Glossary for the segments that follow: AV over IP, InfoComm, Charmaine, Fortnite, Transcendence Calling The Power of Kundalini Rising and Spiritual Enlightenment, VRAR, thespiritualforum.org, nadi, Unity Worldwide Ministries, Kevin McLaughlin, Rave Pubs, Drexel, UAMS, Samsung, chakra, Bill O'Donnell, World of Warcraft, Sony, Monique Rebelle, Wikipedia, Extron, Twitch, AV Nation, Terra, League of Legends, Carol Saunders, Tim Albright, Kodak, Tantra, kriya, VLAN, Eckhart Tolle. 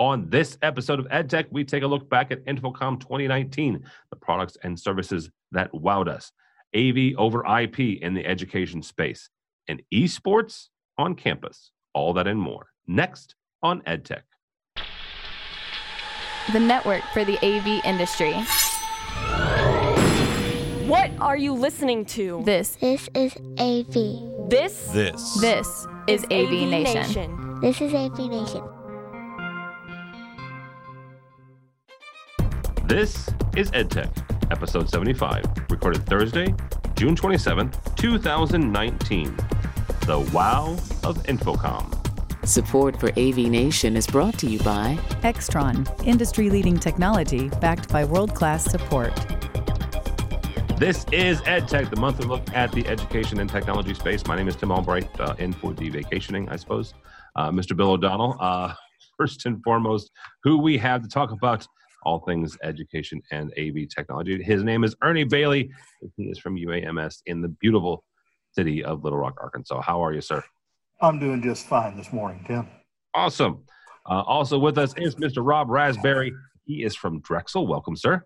On this episode of EdTech, we take a look back at InfoComm 2019, the products and services that wowed us, AV over IP in the education space, and eSports on campus. All that and more. Next on EdTech. The network for the AV industry. What are you listening to? This is AV. This is AV Nation. This is AV Nation. This is EdTech, episode 75, recorded Thursday, June 27th, 2019. The wow of InfoComm. Support for AV Nation is brought to you by Extron, industry-leading technology backed by world-class support. This is EdTech, the monthly look at the education and technology space. My name is Tim Albright, in for the vacationing, I suppose. Mr. Bill O'Donnell, first and foremost, who we have to talk about all things education and AV technology. His name is Ernie Bailey. He is from UAMS in the beautiful city of Little Rock, Arkansas. How are you, sir? I'm doing just fine this morning, Tim. Awesome. Also with us is Mr. Rob Raspberry. He is from Drexel. Welcome, sir.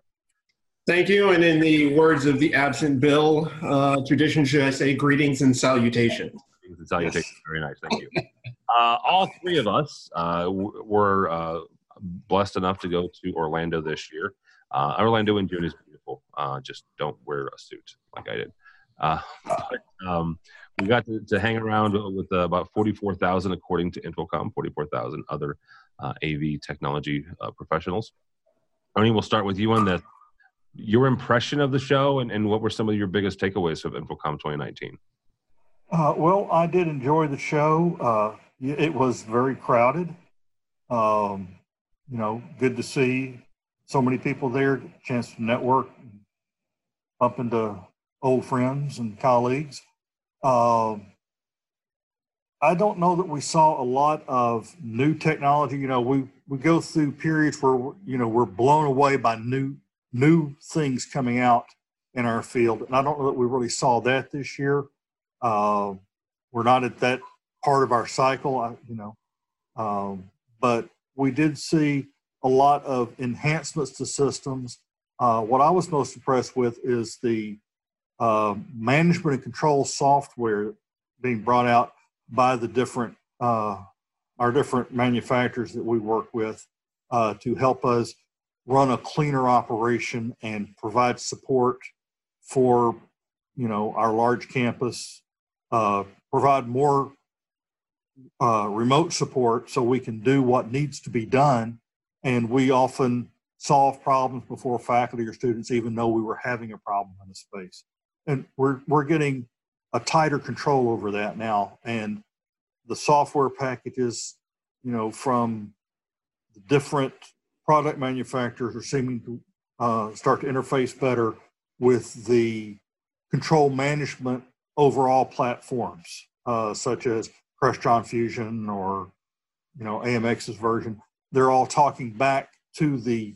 Thank you. And in the words of the absent Bill, tradition, should I say greetings and salutations? Greetings and salutations. Yes. Very nice. Thank you. All three of us were... blessed enough to go to Orlando this year. Orlando in June is beautiful. Just don't wear a suit like I did. We got to hang around with about 44,000, according to InfoComm, 44,000 other AV technology professionals. Ernie, we'll start with you on this. Your impression of the show and what were some of your biggest takeaways of InfoComm 2019? Well, I did enjoy the show. It was very crowded. You know, good to see so many people there, chance to network, bump into old friends and colleagues. I don't know that we saw a lot of new technology. You know, we go through periods where, you know, we're blown away by new things coming out in our field. And I don't know that we really saw that this year. We're not at that part of our cycle, but we did see a lot of enhancements to systems. What I was most impressed with is the management and control software being brought out by the different our different manufacturers that we work with to help us run a cleaner operation and provide support for, you know, our large campus, provide more remote support so we can do what needs to be done. And we often solve problems before faculty or students even know we were having a problem in the space. And we're getting a tighter control over that now. And the software packages, you know, from the different product manufacturers are seeming to start to interface better with the control management overall platforms, such as Crestron Fusion or, you know, AMX's version. They're all talking back to the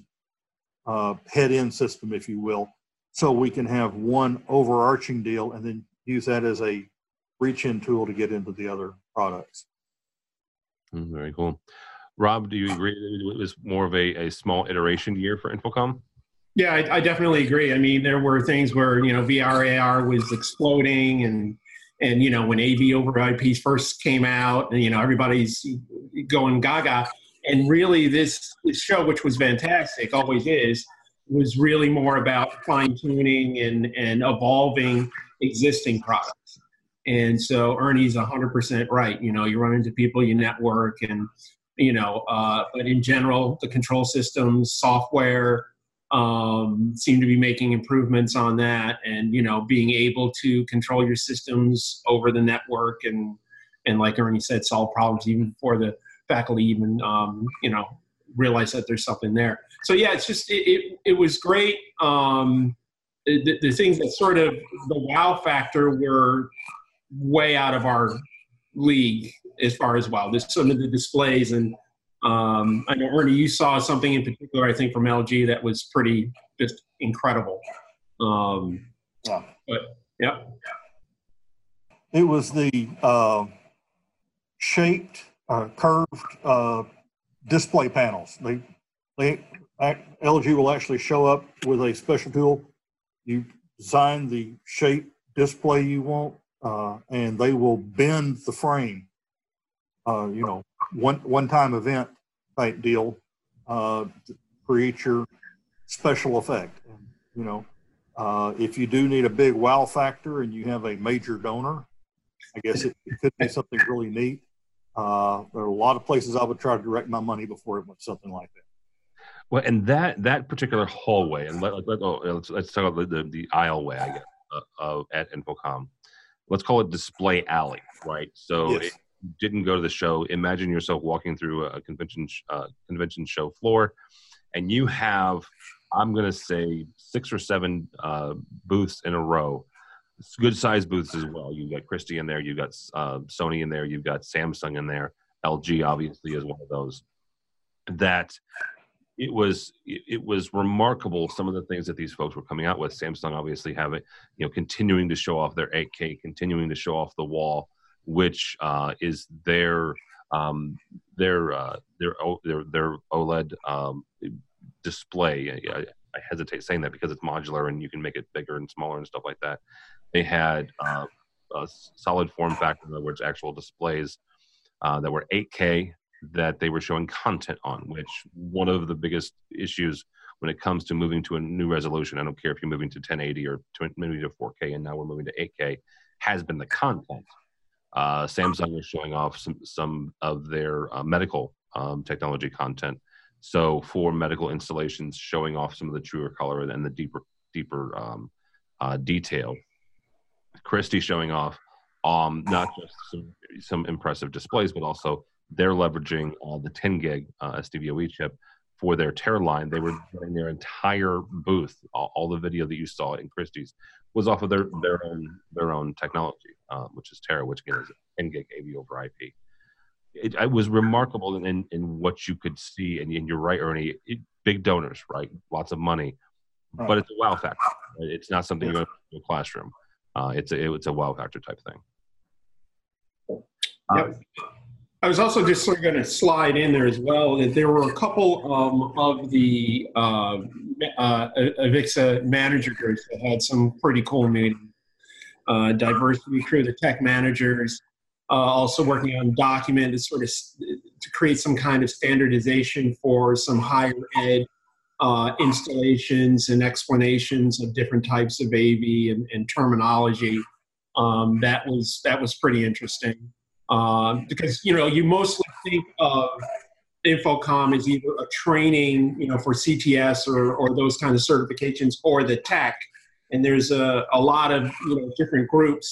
head-end system, if you will, so we can have one overarching deal and then use that as a reach-in tool to get into the other products. Very cool. Rob, do you agree that it was more of a small iteration year for InfoComm? Yeah, I definitely agree. I mean, there were things where, you know, VRAR was exploding and, you know, when AV over IP first came out, and, you know, everybody's going gaga. And really this show, which was fantastic, always is, was really more about fine-tuning and evolving existing products. And so Ernie's 100% right. You know, you run into people, you network, and, you know, but in general, the control systems, software, seem to be making improvements on that, and, you know, being able to control your systems over the network and like Ernie said, solve problems even before the faculty even, you know, realize that there's something there. So yeah, it's just, it was great. The things that sort of the wow factor were way out of our league as far as wow. There's some of the displays and, I know, Ernie, you saw something in particular, I think, from LG that was pretty just incredible. It was the shaped, curved display panels. LG will actually show up with a special tool. You design the shape display you want, and they will bend the frame. You know, one-time event type deal to create your special effect. And, you know, if you do need a big wow factor and you have a major donor, I guess it could be something really neat. There are a lot of places I would try to direct my money before it went something like that. Well, and that particular hallway, and let's talk about the aisleway, I guess, at InfoComm. Let's call it display alley, right? So yes. If you didn't go to the show, imagine yourself walking through a convention show floor, and you have, I'm going to say, 6 or 7 booths in a row. It's good sized booths as well. You've got Christie in there, you've got Sony in there, you've got Samsung in there, LG obviously is one of those. That it was remarkable some of the things that these folks were coming out with. Samsung obviously have it, you know, continuing to show off their 8K, continuing to show off the wall, which is their OLED display. I hesitate saying that because it's modular and you can make it bigger and smaller and stuff like that. They had a solid form factor, in other words, actual displays that were 8K that they were showing content on, which one of the biggest issues when it comes to moving to a new resolution, I don't care if you're moving to 1080 or maybe to 4K, and now we're moving to 8K, has been the content. Samsung was showing off some of their medical technology content. So for medical installations, showing off some of the truer color and the deeper detail. Christie showing off not just some impressive displays, but also they're leveraging the 10 gig SDVoE chip for their Terra line. They were running their entire booth. All the video that you saw in Christie's was off of their own technology, which is Terra, which again is 10 gig AV over IP. It was remarkable in what you could see, and you're right, Ernie. Big donors, right? Lots of money, but it's a wow factor. It's not something you go to a classroom. It's a wow factor type thing. I was also just sort of going to slide in there as well that there were a couple of the Avixa manager groups that had some pretty cool meetings. Diversity crew, the tech managers. Also working on document to create some kind of standardization for some higher ed installations and explanations of different types of AV and terminology. That was pretty interesting because you mostly think of InfoComm as either a training for CTS or those kind of certifications or the tech, and there's a lot of different groups.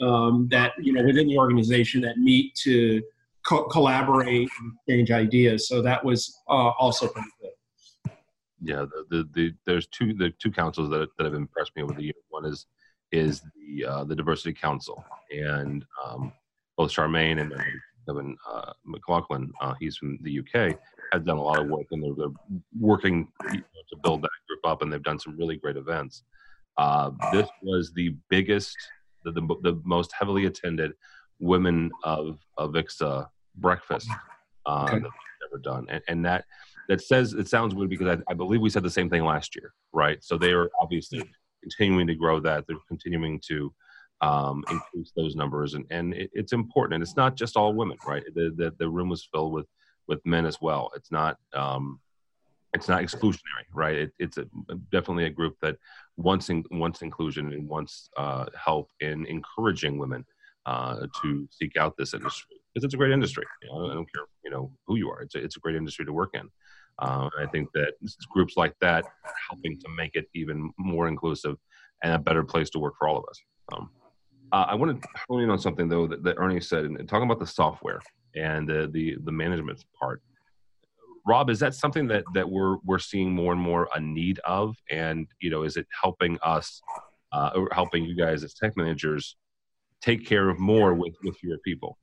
That within the organization that meet to collaborate and exchange ideas. So that was also pretty good. Yeah, there's the two councils that have impressed me over the years. One is the Diversity Council, and both Charmaine and Kevin McLaughlin, he's from the UK, has done a lot of work, and they're working to build that group up, and they've done some really great events. This was the biggest. The most heavily attended women of Avixa breakfast that we've ever done, and that says it sounds weird because I believe we said the same thing last year, right? So they are obviously continuing to grow that. They're continuing to increase those numbers, and it's important. And it's not just all women, right? The room was filled with men as well. It's not exclusionary, right? It's definitely a group that wants inclusion and wants help in encouraging women to seek out this industry because it's a great industry. I don't care, who you are. It's a great industry to work in. I think that groups like that are helping to make it even more inclusive and a better place to work for all of us. I want to hone in on something though that Ernie said, and talking about the software and the management part. Rob, is that something that we're seeing more and more a need of? And, is it helping us, or helping you guys as tech managers take care of more with your people?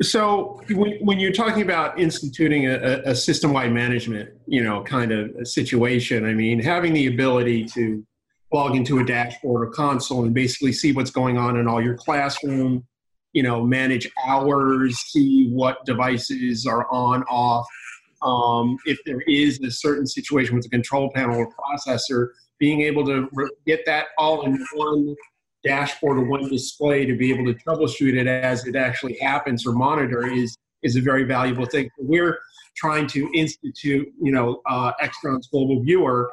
So when you're talking about instituting a system-wide management, kind of a situation, I mean, having the ability to log into a dashboard or console and basically see what's going on in all your classroom, manage hours, see what devices are on, off, If there is a certain situation with a control panel or processor, being able to get that all in one dashboard or one display to be able to troubleshoot it as it actually happens or monitor is a very valuable thing. We're trying to institute, Extron's global viewer,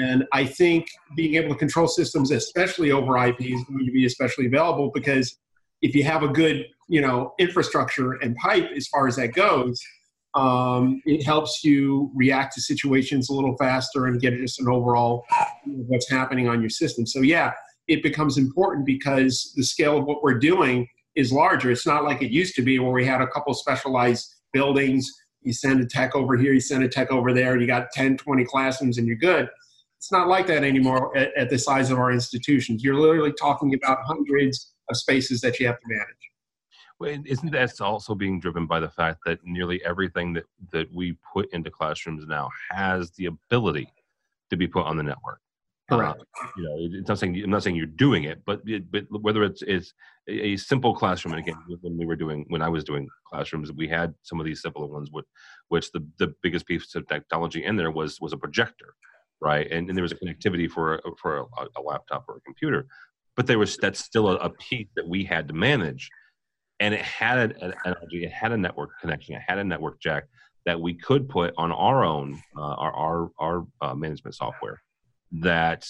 and I think being able to control systems, especially over IP, is going to be especially available, because if you have a good, infrastructure and pipe as far as that goes, it helps you react to situations a little faster and get just an overall what's happening on your system. So yeah, it becomes important because the scale of what we're doing is larger. It's not like it used to be where we had a couple specialized buildings. You send a tech over here, you send a tech over there, and you got 10, 20 classrooms and you're good. It's not like that anymore at the size of our institutions. You're literally talking about hundreds of spaces that you have to manage. Well, isn't that also being driven by the fact that nearly everything that we put into classrooms now has the ability to be put on the network? Correct. It's not saying, I'm not saying you're doing it, but whether it's a simple classroom, and again, when I was doing classrooms, we had some of these simpler ones, which the biggest piece of technology in there was a projector, right? And there was a connectivity for a laptop or a computer, but that's still a piece that we had to manage, and it had a network connection, it had a network jack that we could put on our own our management software. That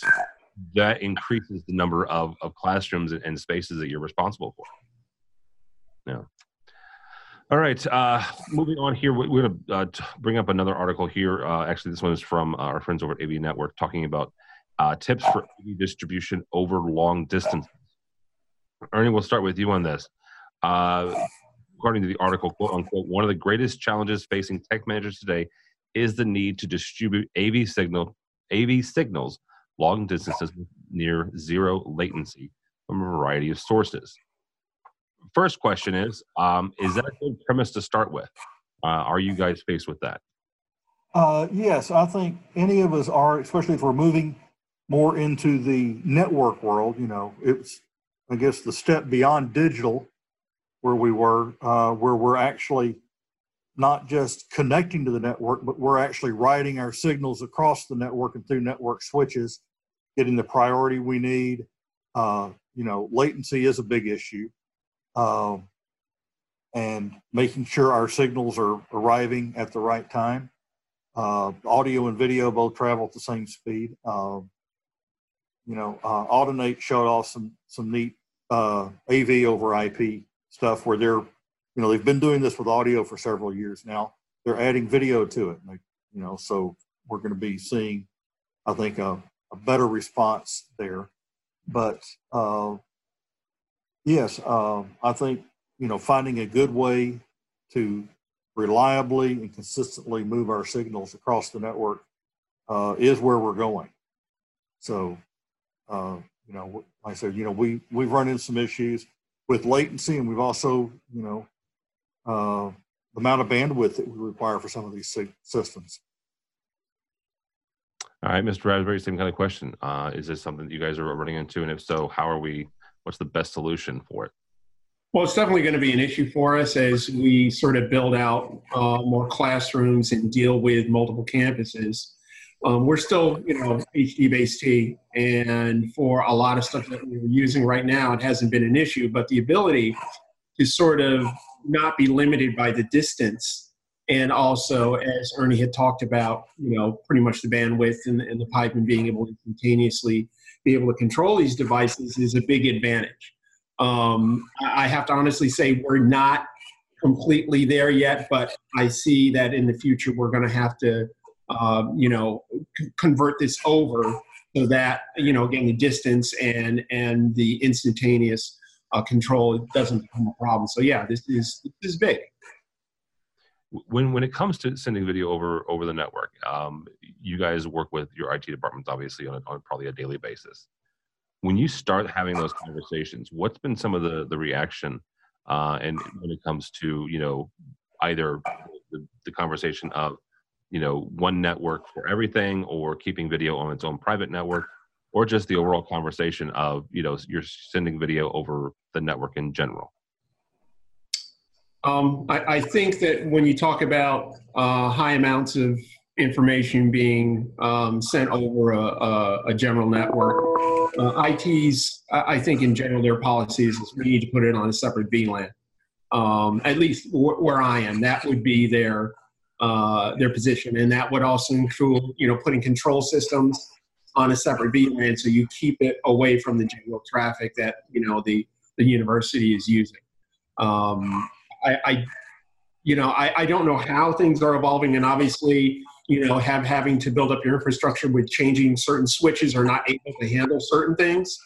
increases the number of classrooms and spaces that you're responsible for. Yeah. All right. Moving on here, we're going to bring up another article here. Actually, this one is from our friends over at AV Network, talking about tips for AV distribution over long distances. Ernie, we'll start with you on this. According to the article, quote unquote, one of the greatest challenges facing tech managers today is the need to distribute AV signals long distances with near zero latency from a variety of sources. First question is that a good premise to start with? Are you guys faced with that? Yes, I think any of us are, especially if we're moving more into the network world. It's, I guess, the step beyond digital where we were, where we're actually not just connecting to the network, but we're actually routing our signals across the network and through network switches, getting the priority we need. Latency is a big issue. And making sure our signals are arriving at the right time. Audio and video both travel at the same speed. Audinate showed off some neat AV over IP stuff where they're, they've been doing this with audio for several years now. They're adding video to it, so we're going to be seeing, I think, a better response there. But, yes, I think, finding a good way to reliably and consistently move our signals across the network is where we're going. So, like I said, we've run into some issues with latency, and we've also, the amount of bandwidth that we require for some of these systems. All right, Mr. Raspberry, same kind of question. Is this something that you guys are running into? And if so, what's the best solution for it? Well, it's definitely going to be an issue for us as we sort of build out more classrooms and deal with multiple campuses. We're still, HD-based, and for a lot of stuff that we're using right now, it hasn't been an issue, but the ability to sort of not be limited by the distance, and also, as Ernie had talked about, pretty much the bandwidth and the pipe and being able to instantaneously be able to control these devices is a big advantage. I have to honestly say we're not completely there yet, but I see that in the future we're going to have to, convert this over so that, again, the distance and the instantaneous control, it doesn't become a problem. So yeah, this is big. When it comes to sending video over the network, you guys work with your IT departments obviously on probably a daily basis. When you start having those conversations, what's been some of the reaction? And when it comes to either the conversation of one network for everything, or keeping video on its own private network, or just the overall conversation of, you're sending video over the network in general? I think that when you talk about high amounts of information being sent over a general network, IT's, I think in general, their policies is we need to put it on a separate VLAN. At least where I am, that would be their position. And that would also include, you know, putting control systems on a separate VLAN so you keep it away from the general traffic that, you know, the university is using. I don't know how things are evolving, and obviously, you know, having to build up your infrastructure with changing certain switches are not able to handle certain things.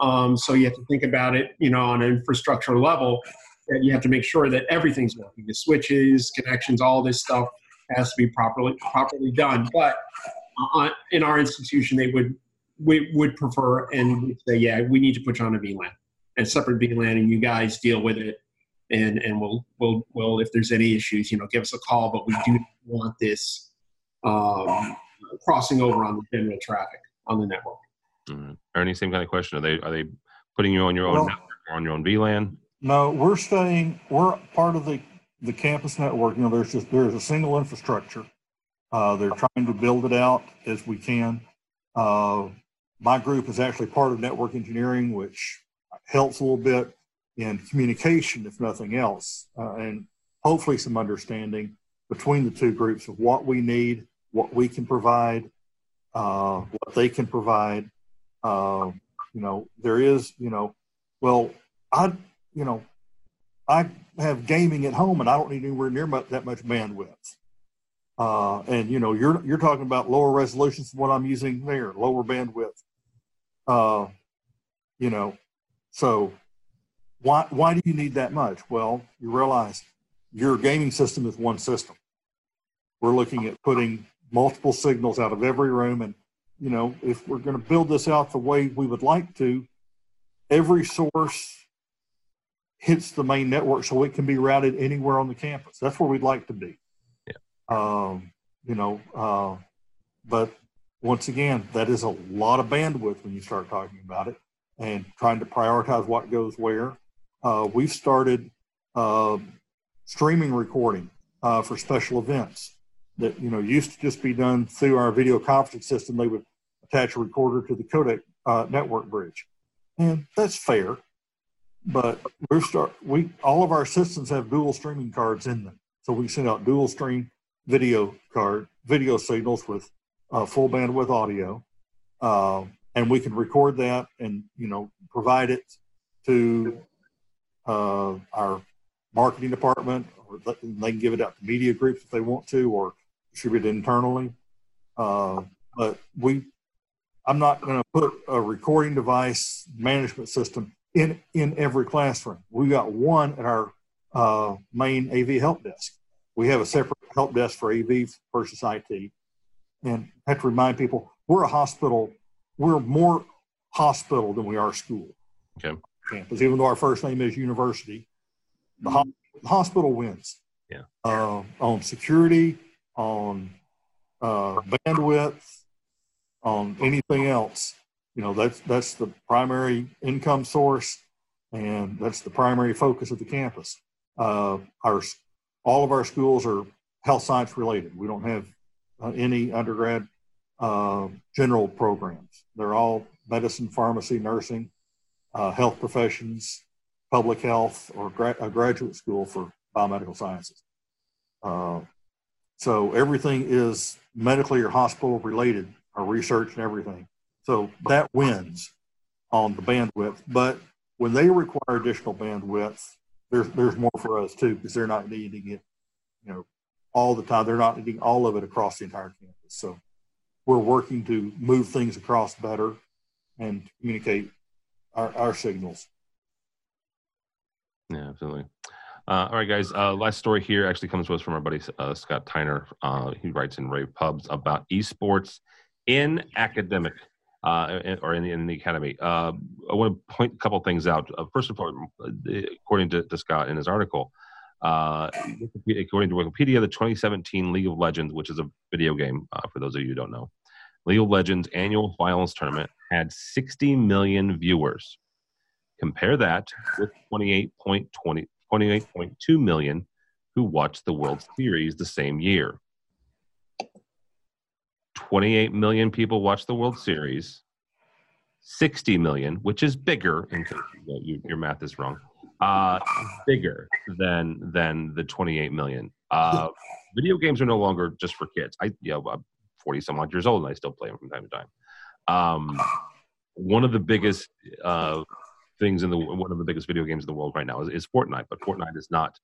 So you have to think about it, you know, on an infrastructure level, and you have to make sure that everything's working. The switches, connections, all this stuff has to be properly done. But in our institution, we would prefer and say, yeah, we need to put you on a VLAN, a separate VLAN, and you guys deal with it. And we'll if there's any issues, you know, give us a call. But we do want this crossing over on the general traffic on the network. Mm-hmm. Ernie, same kind of question. Are they putting you on your own network or on your own VLAN? No, we're part of the campus network. You know, there's a single infrastructure. They're trying to build it out as we can. My group is actually part of network engineering, which helps a little bit in communication, if nothing else, and hopefully some understanding between the two groups of what we need, what we can provide, what they can provide. You know, there is, you know, well, I have gaming at home and I don't need anywhere near that much bandwidth. And you know, you're talking about lower resolutions than what I'm using there, lower bandwidth. You know, so. Why do you need that much? Well, you realize your gaming system is one system. We're looking at putting multiple signals out of every room. And, you know, if we're going to build this out the way we would like to, every source hits the main network so it can be routed anywhere on the campus. That's where we'd like to be. Yeah. You know, but once again, that is a lot of bandwidth when you start talking about it and trying to prioritize what goes where. We've started streaming recording for special events that, you know, used to just be done through our video conferencing system. They would attach a recorder to the Kodak network bridge. And that's fair, but all of our systems have dual streaming cards in them. So we send out dual stream video signals with full bandwidth audio. And we can record that and, you know, provide it to our marketing department, or they can give it out to media groups if they want to, or distribute it internally. But I'm not going to put a recording device management system in every classroom. We've got one at our main AV help desk. We have a separate help desk for AV versus IT. And I have to remind people, we're a hospital. We're more hospital than we are school. Okay. Campus, even though our first name is university, the hospital wins. Yeah. On security, on bandwidth, on anything else. You know, that's the primary income source, and that's the primary focus of the campus. All of our schools are health science related. We don't have any undergrad general programs. They're all medicine, pharmacy, nursing, health professions, public health, or a graduate school for biomedical sciences. So everything is medically or hospital related, or research and everything. So that wins on the bandwidth. But when they require additional bandwidth, there's more for us too, because they're not needing it, you know, all the time. They're not needing all of it across the entire campus. So we're working to move things across better and communicate our signals. Yeah, absolutely. All right, guys. Last story here actually comes to us from our buddy Scott Tyner. He writes in Rave Pubs about esports in academic or in the academy. I want to point a couple things out. First of all, according to Scott in his article, according to Wikipedia, the 2017 League of Legends, which is a video game, for those of you who don't know, League of Legends annual finals tournament had 60 million viewers. Compare that with 28.20 28.2 million who watched the World Series the same year. 28 million people watched the World Series. 60 million, which is bigger, in case your math is wrong, bigger than the 28 million. Video games are no longer just for kids. I'm 40-some-odd years old, and I still play them from time to time. One of the biggest things in the video games in the world right now is Fortnite, but Fortnite is not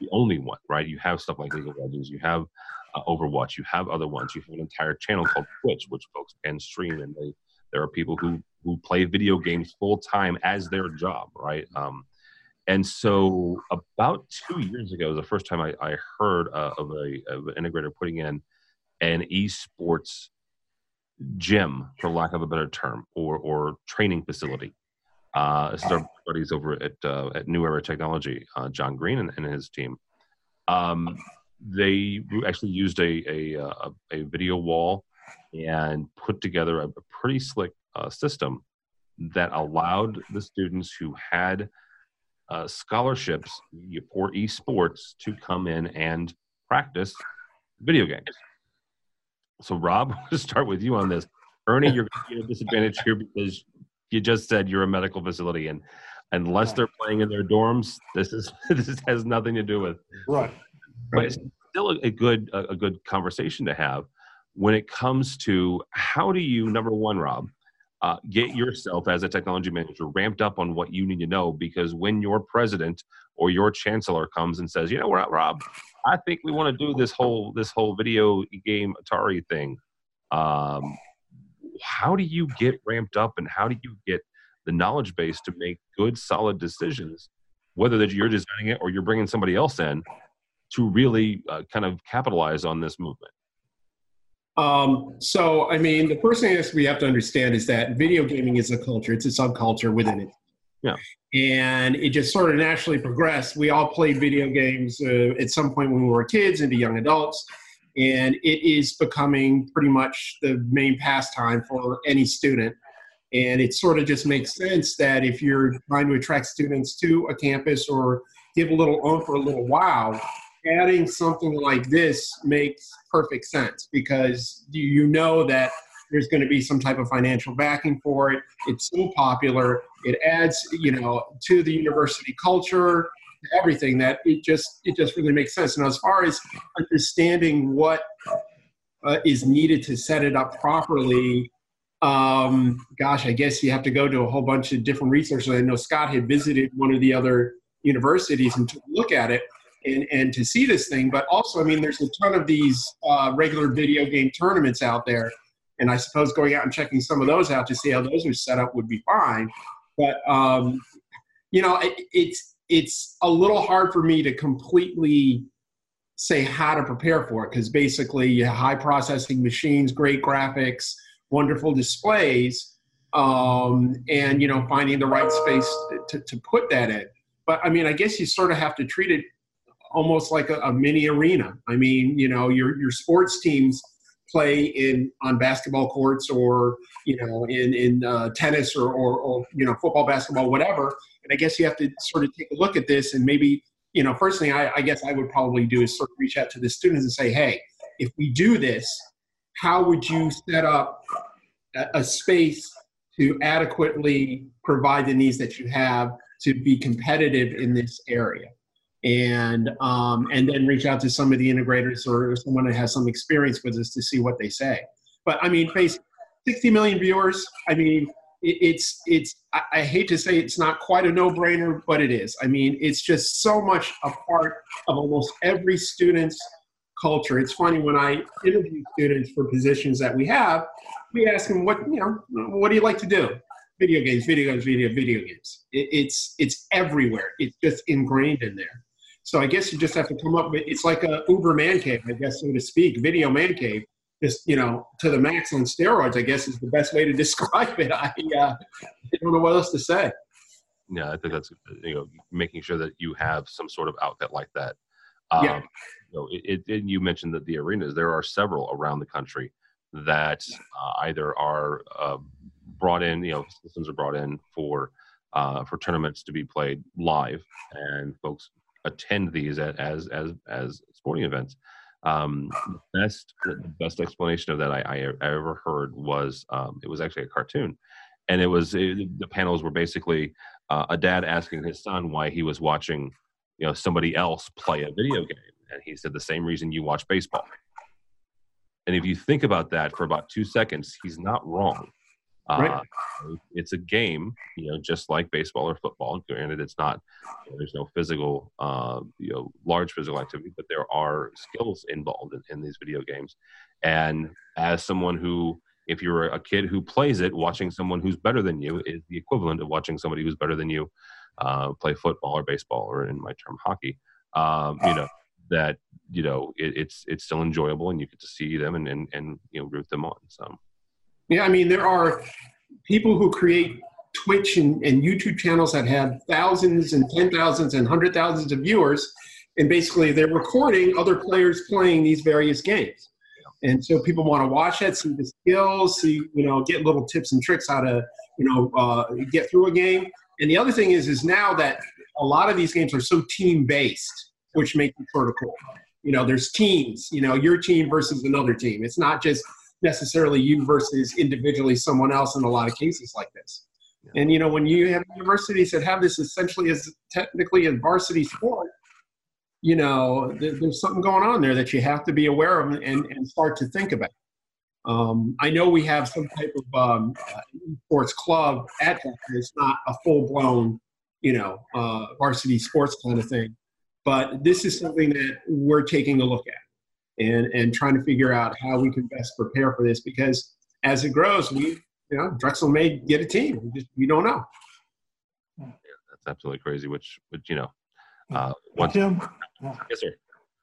the only one, right? You have stuff like League of Legends, you have Overwatch, you have other ones, you have an entire channel called Twitch, which folks can stream, and there are people who play video games full time as their job, right? And so about 2 years ago, the first time I heard of an integrator putting in an eSports gym, for lack of a better term, or training facility. This is our buddies over at New Era Technology, John Green and his team. They actually used a video wall and put together a pretty slick system that allowed the students who had scholarships for esports to come in and practice video games. So, Rob, I'm going to start with you on this. Ernie, you're going to be at a disadvantage here because you just said you're a medical facility, and unless they're playing in their dorms, this has nothing to do with right. But it's still a good conversation to have when it comes to how do you, number one, Rob, get yourself as a technology manager ramped up on what you need to know, because when your president or your chancellor comes and says, you know what, Rob, I think we want to do this whole video game Atari thing. How do you get ramped up, and how do you get the knowledge base to make good, solid decisions, whether that you're designing it or you're bringing somebody else in, to really kind of capitalize on this movement? So, I mean, the first thing we have to understand is that video gaming is a culture. It's a subculture within it. Yeah. And it just sort of naturally progressed. We all played video games at some point when we were kids into young adults, and it is becoming pretty much the main pastime for any student. And it sort of just makes sense that if you're trying to attract students to a campus or give a little oomph or a little wow, adding something like this makes perfect sense, because you know that there's going to be some type of financial backing for it. It's so popular. It adds, to the university culture, everything, that it just really makes sense. Now, as far as understanding what is needed to set it up properly, I guess you have to go to a whole bunch of different resources. I know Scott had visited one of the other universities and took a look at it. And to see this thing, but also, I mean, there's a ton of these regular video game tournaments out there, and I suppose going out and checking some of those out to see how those are set up would be fine. But it's a little hard for me to completely say how to prepare for it, because basically you have high processing machines, great graphics, wonderful displays, and finding the right space to put that in. But I mean, I guess you sort of have to treat it almost like a mini arena. I mean, your sports teams play on basketball courts, or in tennis, or football, basketball, whatever. And I guess you have to sort of take a look at this, and maybe first thing I guess I would probably do is sort of reach out to the students and say, hey, if we do this, how would you set up a space to adequately provide the needs that you have to be competitive in this area? And then reach out to some of the integrators or someone that has some experience with us to see what they say. But I mean, face 60 million viewers. I mean, I hate to say it's not quite a no-brainer, but it is. I mean, it's just so much a part of almost every student's culture. It's funny, when I interview students for positions that we have, we ask them, what do you like to do? Video games. It's everywhere. It's just ingrained in there. So I guess you just have to come up with, it's like a Uber man cave, I guess, so to speak, video man cave, just, to the max on steroids, I guess, is the best way to describe it. I don't know what else to say. Yeah, I think that's, making sure that you have some sort of outfit like that. Yeah. And you mentioned that the arenas, there are several around the country that either are brought in, systems are brought in for tournaments to be played live, and folks attend these as sporting events. The best explanation of that I ever heard was it was actually a cartoon, and it was the panels were basically a dad asking his son why he was watching, you know, somebody else play a video game, and he said the same reason you watch baseball. And if you think about that for about 2 seconds, he's not wrong. Right. It's a game, you know, just like baseball or football. Granted, it's not, you know, there's no physical, you know, large physical activity, but there are skills involved in these video games. And as someone who, if you're a kid who plays it, watching someone who's better than you is the equivalent of watching somebody who's better than you play football or baseball, or in my term, hockey. You know, that, you know, it's still enjoyable, and you get to see them and you know, root them on. So. Yeah, I mean, there are people who create Twitch and YouTube channels that have thousands and 10,000s and 100,000s of viewers, and basically they're recording other players playing these various games. And so people want to watch that, see the skills, see, you know, get little tips and tricks how to, you know, get through a game. And the other thing is now that a lot of these games are so team-based, which makes it sort of cool. You know, there's teams, you know, your team versus another team. It's not just necessarily you versus individually someone else in a lot of cases like this. Yeah. And, you know, when you have universities that have this essentially as technically a varsity sport, you know, there's something going on there that you have to be aware of and start to think about. I know we have some type of sports club at that. It's not a full-blown, you know, varsity sports kind of thing. But this is something that we're taking a look at. And trying to figure out how we can best prepare for this, because as it grows, we, you know, Drexel may get a team. We don't know. Yeah, that's absolutely crazy. Which you know, Tim, yes, sir.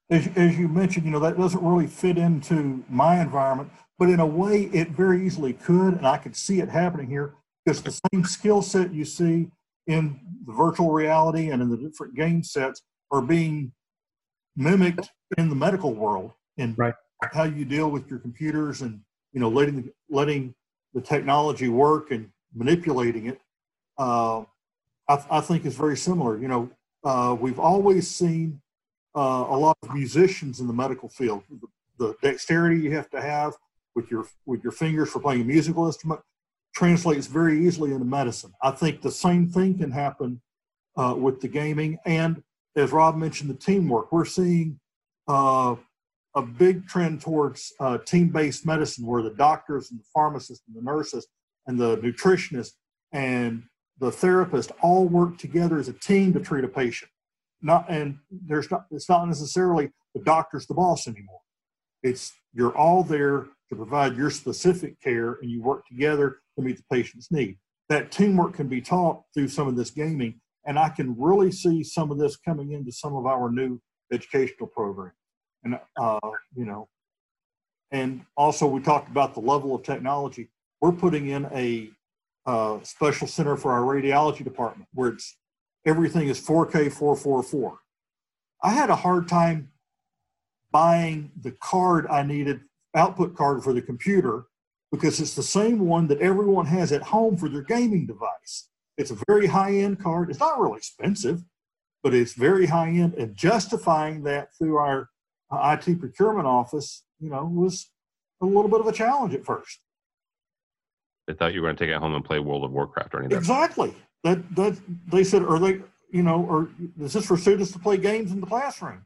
As you mentioned, you know, that doesn't really fit into my environment, but in a way, it very easily could, and I could see it happening here, because the same skill set you see in the virtual reality and in the different game sets are being mimicked in the medical world. And right. How you deal with your computers and, you know, letting the technology work and manipulating it, I think is very similar. You know, we've always seen a lot of musicians in the medical field. The dexterity you have to have with your fingers for playing a musical instrument translates very easily into medicine. I think the same thing can happen with the gaming, and as Rob mentioned, the teamwork. We're seeing a big trend towards team-based medicine, where the doctors and the pharmacists and the nurses and the nutritionist and the therapist all work together as a team to treat a patient. It's not necessarily the doctor's the boss anymore. It's you're all there to provide your specific care, and you work together to meet the patient's need. That teamwork can be taught through some of this gaming, and I can really see some of this coming into some of our new educational programs. And, you know, and also we talked about the level of technology. We're putting in a special center for our radiology department where everything is 4K 444. I had a hard time buying the card I needed, output card for the computer, because it's the same one that everyone has at home for their gaming device. It's a very high-end card. It's not really expensive, but it's very high-end. And justifying that through our IT procurement office, you know, was a little bit of a challenge at first. They thought you were going to take it home and play World of Warcraft or anything. Exactly. That they said, are they, you know, or is this for students to play games in the classroom?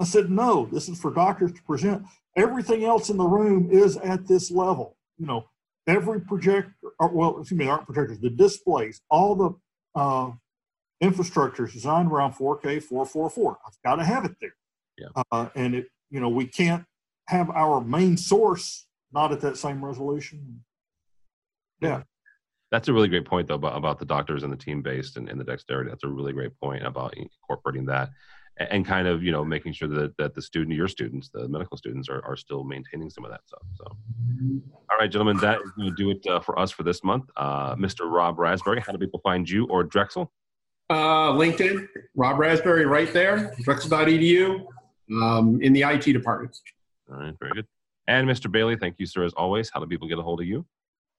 I said, no, this is for doctors to present. Everything else in the room is at this level, you know. Every projector, aren't projectors, the displays, all the infrastructure is designed around 4K 444. I've got to have it there. Yeah. And it, you know, we can't have our main source not at that same resolution. Yeah. That's a really great point, though, about the doctors and the team-based and the dexterity. That's a really great point about incorporating that and kind of, you know, making sure that the medical students are still maintaining some of that stuff. So, all right, gentlemen, that is going to do it for us for this month. Mr. Rob Raspberry, how do people find you or Drexel? LinkedIn, Rob Raspberry right there, drexel.edu, in the IT department. All right, very good. And Mr. Bailey, thank you, sir, as always. How do people get a hold of you?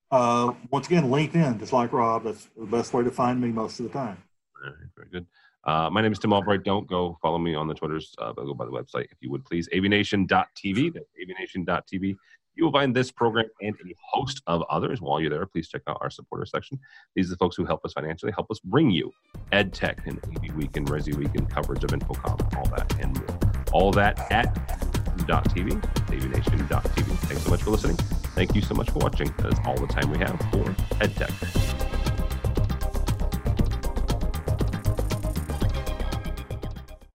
Once again, LinkedIn, just like Rob. That's the best way to find me most of the time. All right, very good. My name is Tim Albright. Don't go follow me on the Twitters, but go by the website if you would, please. avnation.tv. That's avnation.tv. You will find this program and a host of others. While you're there, please check out our supporter section. These are the folks who help us financially, help us bring you EdTech and AV Week and Resi Week and coverage of InfoComm, all that and more. All that at .tv, avnation.tv. Thanks so much for listening. Thank you so much for watching. That is all the time we have for EdTech.